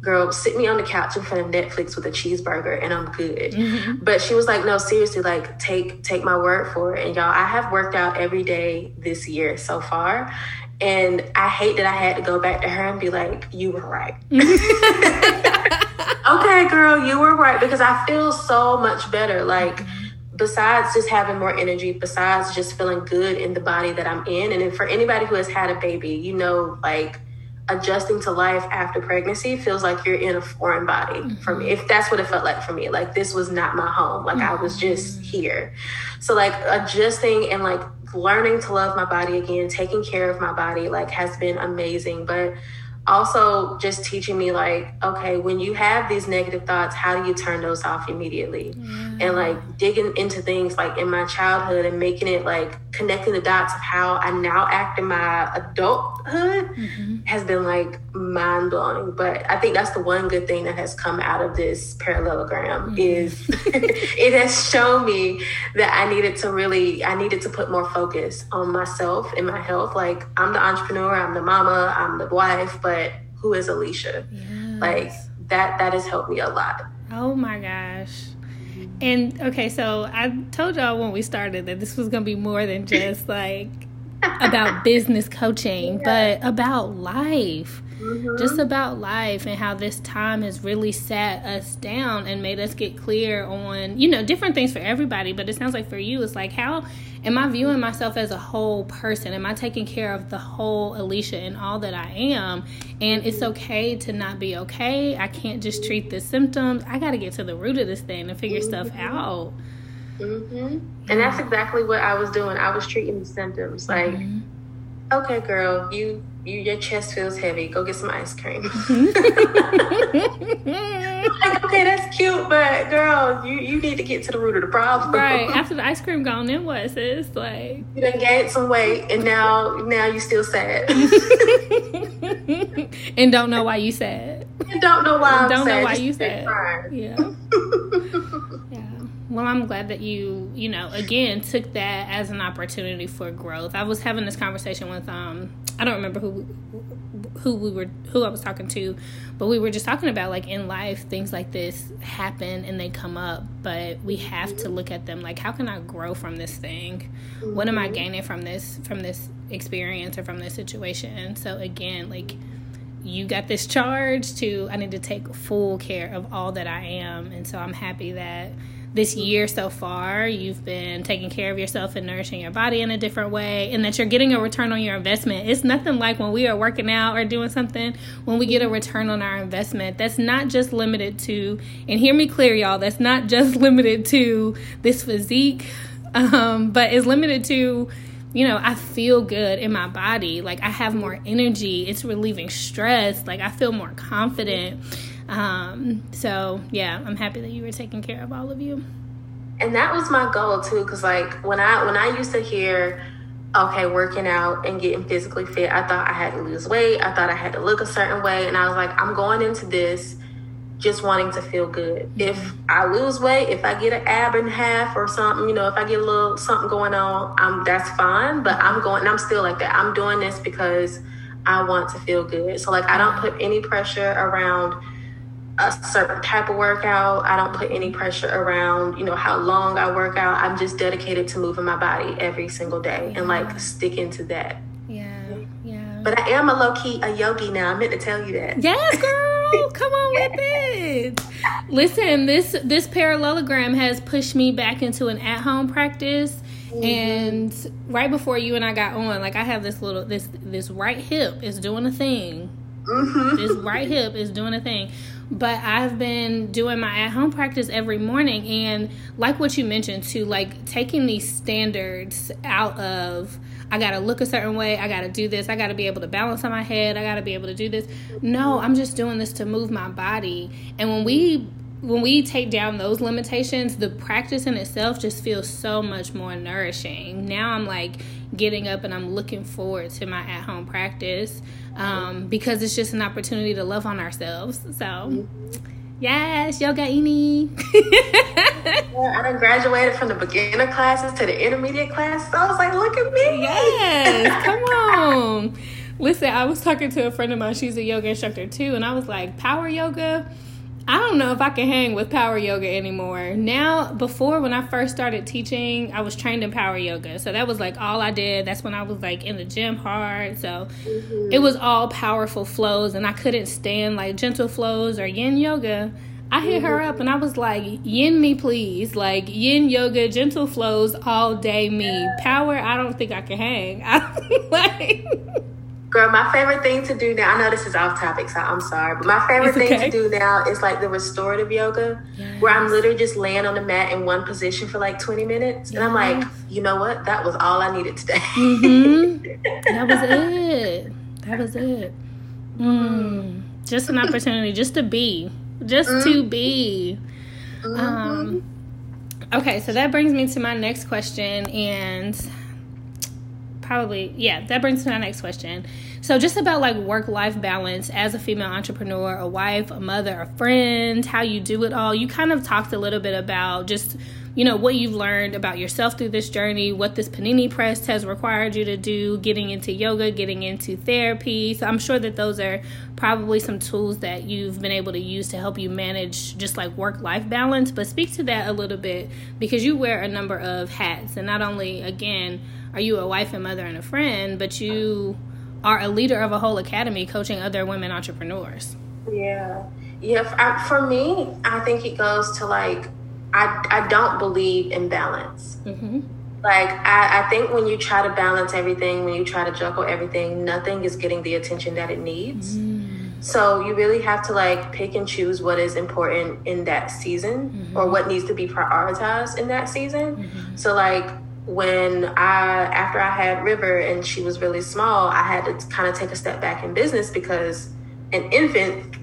girl, sit me on the couch in front of Netflix with a cheeseburger and I'm good. But she was like, no, seriously, like, take my word for it. And y'all, I have worked out every day this year so far. And I hate that I had to go back to her and be like, you were right. Okay, girl, you were right. Because I feel so much better. Like, besides just having more energy, besides just feeling good in the body that I'm in. And for anybody who has had a baby, you know, like, adjusting to life after pregnancy feels like you're in a foreign body for me. If that's what it felt like for me, like, this was not my home. Like, I was just here. So, like, adjusting and, like, learning to love my body again, taking care of my body, like, has been amazing. But also just teaching me, like, okay, when you have these negative thoughts, how do you turn those off immediately? And, like, digging into things like in my childhood and making it, like, connecting the dots of how I now act in my adulthood has been, like, mind-blowing. But I think that's the one good thing that has come out of this parallelogram is it has shown me that I needed to put more focus on myself and my health. Like, I'm the entrepreneur, I'm the mama, I'm the wife, but who is Alisha? Yes. Like, that has helped me a lot. Oh my gosh. And okay, so I told y'all when we started that this was going to be more than just like about business coaching, but about life, just about life, and how this time has really sat us down and made us get clear on, you know, different things for everybody. But it sounds like for you, it's like, how am I viewing myself as a whole person? Am I taking care of the whole Alisha and all that I am? And it's okay to not be okay. I can't just treat the symptoms. I got to get to the root of this thing and figure stuff out. And that's exactly what I was doing. I was treating the symptoms. Like, okay, girl, your chest feels heavy. Go get some ice cream. Like, okay, that's cute, but girl, you need to get to the root of the problem. Right. After the ice cream gone, then what, sis? Like, you done gained some weight, and now you still sad. And don't know why you sad. And don't know why I'm sad. Don't know why you sad. Yeah. Yeah. Well, I'm glad that you know, again, took that as an opportunity for growth. I was having this conversation with, I don't remember who I was talking to, but we were just talking about, like, in life, things like this happen and they come up, but we have to look at them like, how can I grow from this thing? What am I gaining from this experience or from this situation? And so again, like, you got this charge to, I need to take full care of all that I am. And so I'm happy that this year so far, you've been taking care of yourself and nourishing your body in a different way, and that you're getting a return on your investment. It's nothing like when we are working out or doing something, when we get a return on our investment. That's not just limited to, and hear me clear, y'all, that's not just limited to this physique, but it's limited to, you know, I feel good in my body. Like, I have more energy. It's relieving stress. Like, I feel more confident. So yeah, I'm happy that you were taking care of all of you. And that was my goal too, because like when I used to hear, okay, working out and getting physically fit, I thought I had to lose weight, I thought I had to look a certain way, and I was like, I'm going into this just wanting to feel good. If I lose weight, if I get an ab in half or something, you know, if I get a little something going on, that's fine, but I'm still like that. I'm doing this because I want to feel good. So like, I don't put any pressure around a certain type of workout. I don't put any pressure around, you know, how long I work out. I'm just dedicated to moving my body every single day and like sticking to that. Yeah. But I am a low-key, a yogi now. I meant to tell you that. Yes, girl. Come on with it. Listen, this parallelogram has pushed me back into an at-home practice. And right before you and I got on, like, I have this little, this right hip is doing a thing. This right hip is doing a thing. But I've been doing my at-home practice every morning. And like what you mentioned, too, like, taking these standards out of, I got to look a certain way, I got to do this, I got to be able to balance on my head, I got to be able to do this. No, I'm just doing this to move my body. And when we take down those limitations, the practice in itself just feels so much more nourishing. Now I'm like getting up and I'm looking forward to my at-home practice because it's just an opportunity to love on ourselves. So, yes, yogaini. I done graduated from the beginner classes to the intermediate class. So I was like, look at me. Yes, come on. Listen, I was talking to a friend of mine. She's a yoga instructor too. And I was like, power yoga. I don't know if I can hang with power yoga anymore. Now, before, when I first started teaching, I was trained in power yoga. So that was like all I did. That's when I was like in the gym hard. So It was all powerful flows, and I couldn't stand like gentle flows or yin yoga. I hit her up and I was like, yin me please, like yin yoga, gentle flows all day me. Power, I don't think I can hang. Girl, my favorite thing to do now, I know this is off topic, so I'm sorry, but my favorite thing to do now is like the restorative yoga, where I'm literally just laying on the mat in one position for like 20 minutes. And I'm like, you know what? That was all I needed today. That was it. That was it. Just an opportunity just to be. Okay, so that brings me to my next question, and so just about like work-life balance as a female entrepreneur, a wife, a mother, a friend, how you do it all. You kind of talked a little bit about just, you know, what you've learned about yourself through this journey, what this panini press has required you to do, getting into yoga, getting into therapy. So I'm sure that those are probably some tools that you've been able to use to help you manage just like work-life balance. But speak to that a little bit, because you wear a number of hats, and not only, again, are you a wife and mother and a friend, but you are a leader of a whole academy coaching other women entrepreneurs. Yeah. For me, I think it goes to like, I don't believe in balance. Like, I think when you try to balance everything, when you try to juggle everything, nothing is getting the attention that it needs. So you really have to like pick and choose what is important in that season, or what needs to be prioritized in that season. So like when after I had River and she was really small, I had to kind of take a step back in business, because an infant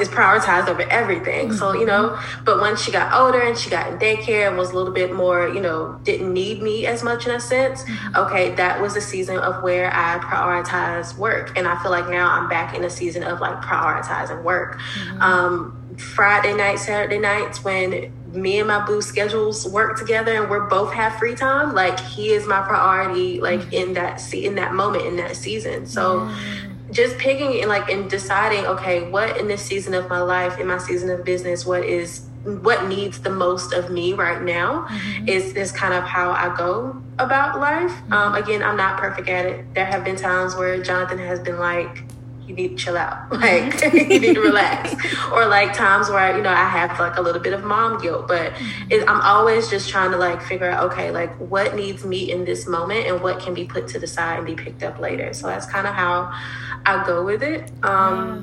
is prioritized over everything. So, you know, but once she got older and she got in daycare and was a little bit more, you know, didn't need me as much in a sense. Okay, that was a season of where I prioritized work. And I feel like now I'm back in a season of like prioritizing work. Friday night, Saturday nights, when me and my boo schedules work together and we're both have free time, like he is my priority, like in that moment, in that season. So just picking and like and deciding, okay, what in this season of my life, in my season of business, what needs the most of me right now, is kind of how I go about life. Again, I'm not perfect at it. There have been times where Jonathan has been like, you need to chill out, like you need to relax, or like times where, you know, I have like a little bit of mom guilt, but I'm always just trying to like figure out, okay, like what needs me in this moment and what can be put to the side and be picked up later. So that's kind of how I go with it. I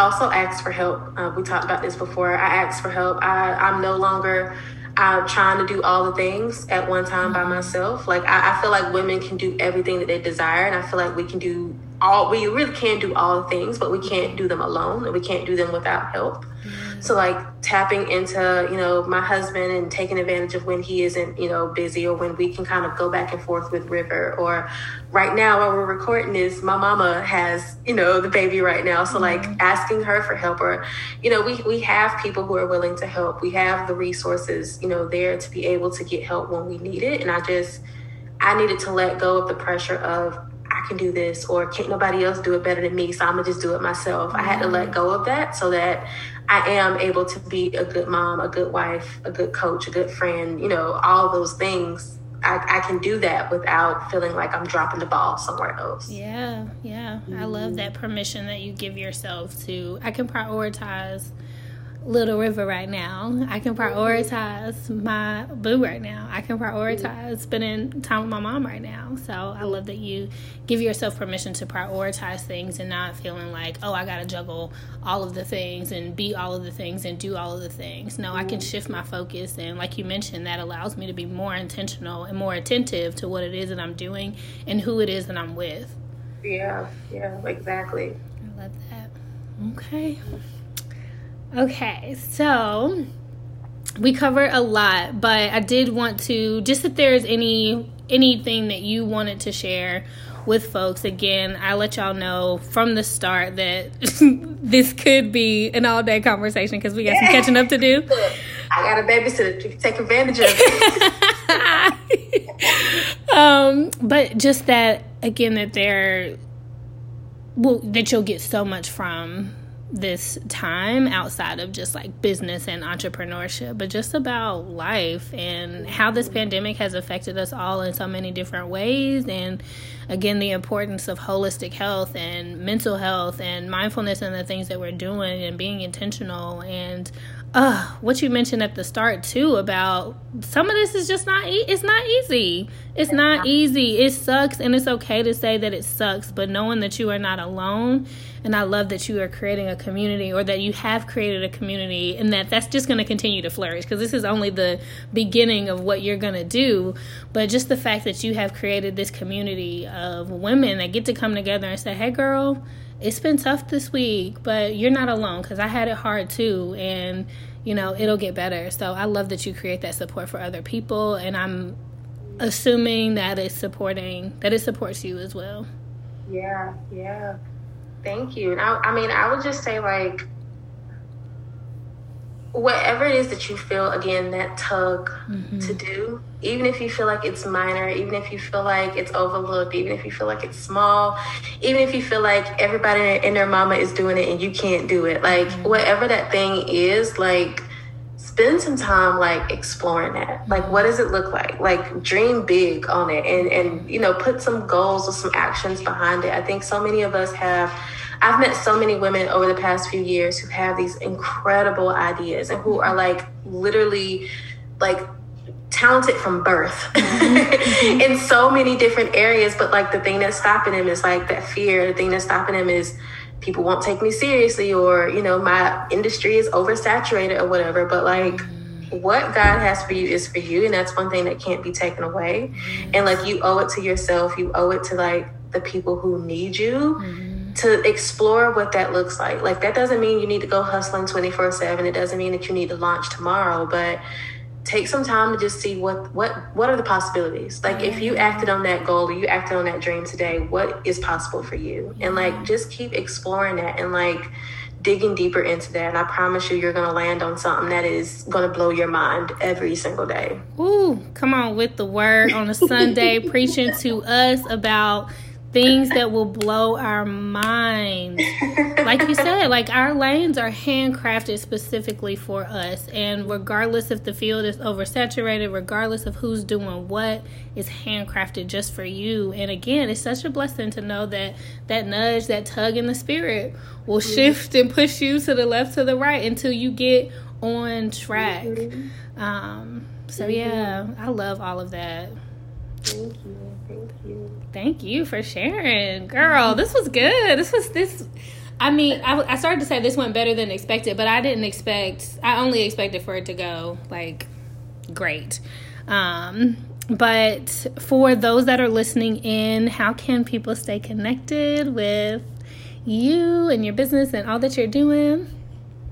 also ask for help. We talked about this before. I ask for help. I'm no longer trying to do all the things at one time by myself. Like I feel like women can do everything that they desire, and I feel like we really can do all things, but we can't do them alone, and we can't do them without help. So like tapping into, you know, my husband and taking advantage of when he isn't, you know, busy, or when we can kind of go back and forth with River, or right now while we're recording this, my mama has, you know, the baby right now. So like asking her for help, or, you know, we have people who are willing to help. We have the resources, you know, there to be able to get help when we need it. And I needed to let go of the pressure of, I can do this, or can't nobody else do it better than me, so I'm gonna just do it myself. I had to let go of that so that I am able to be a good mom, a good wife, a good coach, a good friend, you know, all those things. I can do that without feeling like I'm dropping the ball somewhere else. Yeah. I love that permission that you give yourself to, I can prioritize Little River right now. I can prioritize my boo right now. I can prioritize spending time with my mom right now. So I love that you give yourself permission to prioritize things and not feeling like, oh, I gotta juggle all of the things and be all of the things and do all of the things. No, I can shift my focus, and like you mentioned, that allows me to be more intentional and more attentive to what it is that I'm doing and who it is that I'm with. Yeah, exactly. I love that. Okay, so we covered a lot, but I did want to, just if there's anything that you wanted to share with folks. Again, I let y'all know from the start that this could be an all-day conversation, because we got some catching up to do. Look, I got a babysitter to take advantage of it. But just that, again, that you'll get so much from this time outside of just like business and entrepreneurship, but just about life and how this pandemic has affected us all in so many different ways. And again, the importance of holistic health and mental health and mindfulness and the things that we're doing and being intentional. And what you mentioned at the start too about some of this is just not easy. It sucks, and it's okay to say that it sucks, but knowing that you are not alone. And I love that you are creating a community, or that you have created a community, and that's just going to continue to flourish, because this is only the beginning of what you're going to do. But just the fact that you have created this community of women that get to come together and say, hey girl, it's been tough this week, but you're not alone, because I had it hard too, and you know, it'll get better. So I love that you create that support for other people, and I'm assuming that it supports you as well. Yeah. Thank you. And I would just say, like, whatever it is that you feel, again, that tug to do, even if you feel like it's minor, even if you feel like it's overlooked, even if you feel like it's small, even if you feel like everybody and their mama is doing it and you can't do it, like, whatever that thing is, like, spend some time, like, exploring that. Like, what does it look like? Like, dream big on it and you know, put some goals or some actions behind it. I think so many of us have... I've met so many women over the past few years who have these incredible ideas and who are like literally like talented from birth in so many different areas. But like the thing that's stopping them is like that fear. The thing that's stopping them is people won't take me seriously, or, you know, my industry is oversaturated or whatever. But like what God has for you is for you. And that's one thing that can't be taken away. And like you owe it to yourself. You owe it to like the people who need you. To explore what that looks like. Like, that doesn't mean you need to go hustling 24/7. It doesn't mean that you need to launch tomorrow, but take some time to just see what are the possibilities. Like, if you acted on that goal or you acted on that dream today, what is possible for you? And like, just keep exploring that and like digging deeper into that. And I promise you're going to land on something that is going to blow your mind every single day. Ooh, come on with the word on a Sunday, preaching to us about things that will blow our minds. Like you said, like our lanes are handcrafted specifically for us. And regardless if the field is oversaturated, regardless of who's doing what, it's handcrafted just for you. And again, it's such a blessing to know that that nudge, that tug in the spirit will shift and push you to the left, to the right until you get on track. So yeah, I love all of that. Thank you. Thank you for sharing. Girl, this was good. I started to say this went better than expected, but I only expected for it to go, like, great. But for those that are listening in, how can people stay connected with you and your business and all that you're doing?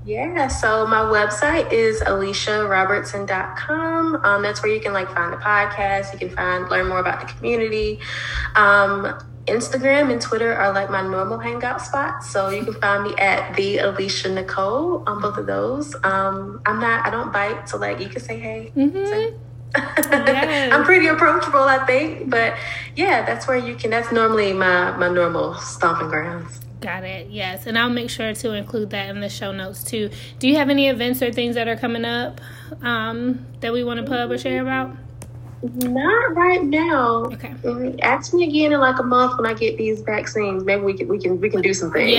Yeah, so my website is alisharobertson.com. That's where you can like find the podcast. You can learn more about the community. Instagram and Twitter are like my normal hangout spots. So you can find me at the Alisha Nicole on both of those. I don't bite. So like you can say, hey. So. Yes. I'm pretty approachable, I think. But yeah, that's normally my normal stomping grounds. Got it. Yes. And I'll make sure to include that in the show notes too. Do you have any events or things that are coming up that we want to pub or share about? Not right now. Okay. Ask me again in like a month when I get these vaccines. Maybe we can do some things.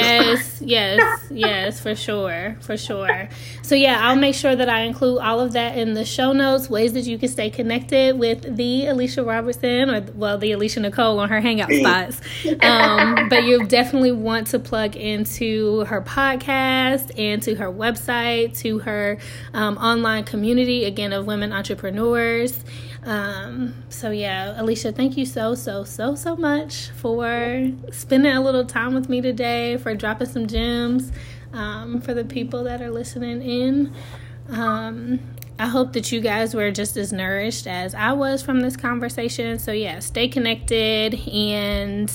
Yes, for sure. So yeah, I'll make sure that I include all of that in the show notes. Ways that you can stay connected with the Alisha Robertson, or well, the Alisha Nicole on her hangout spots. But you definitely want to plug into her podcast and to her website, to her online community again of women entrepreneurs. So yeah, Alisha, thank you so much for spending a little time with me today, for dropping some gems, for the people that are listening in. I hope that you guys were just as nourished as I was from this conversation. So yeah, stay connected, and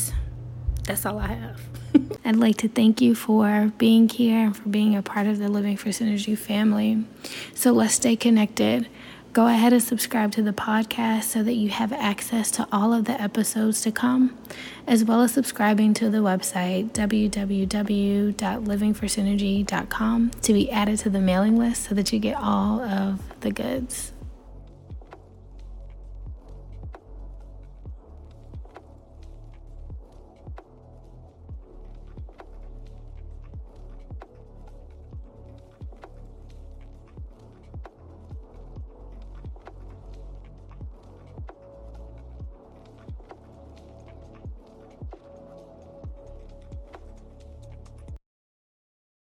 that's all I have. I'd like to thank you for being here and for being a part of the Living for Synergy family. So let's stay connected. Go ahead and subscribe to the podcast so that you have access to all of the episodes to come, as well as subscribing to the website, www.livingforsynergy.com, to be added to the mailing list so that you get all of the goods.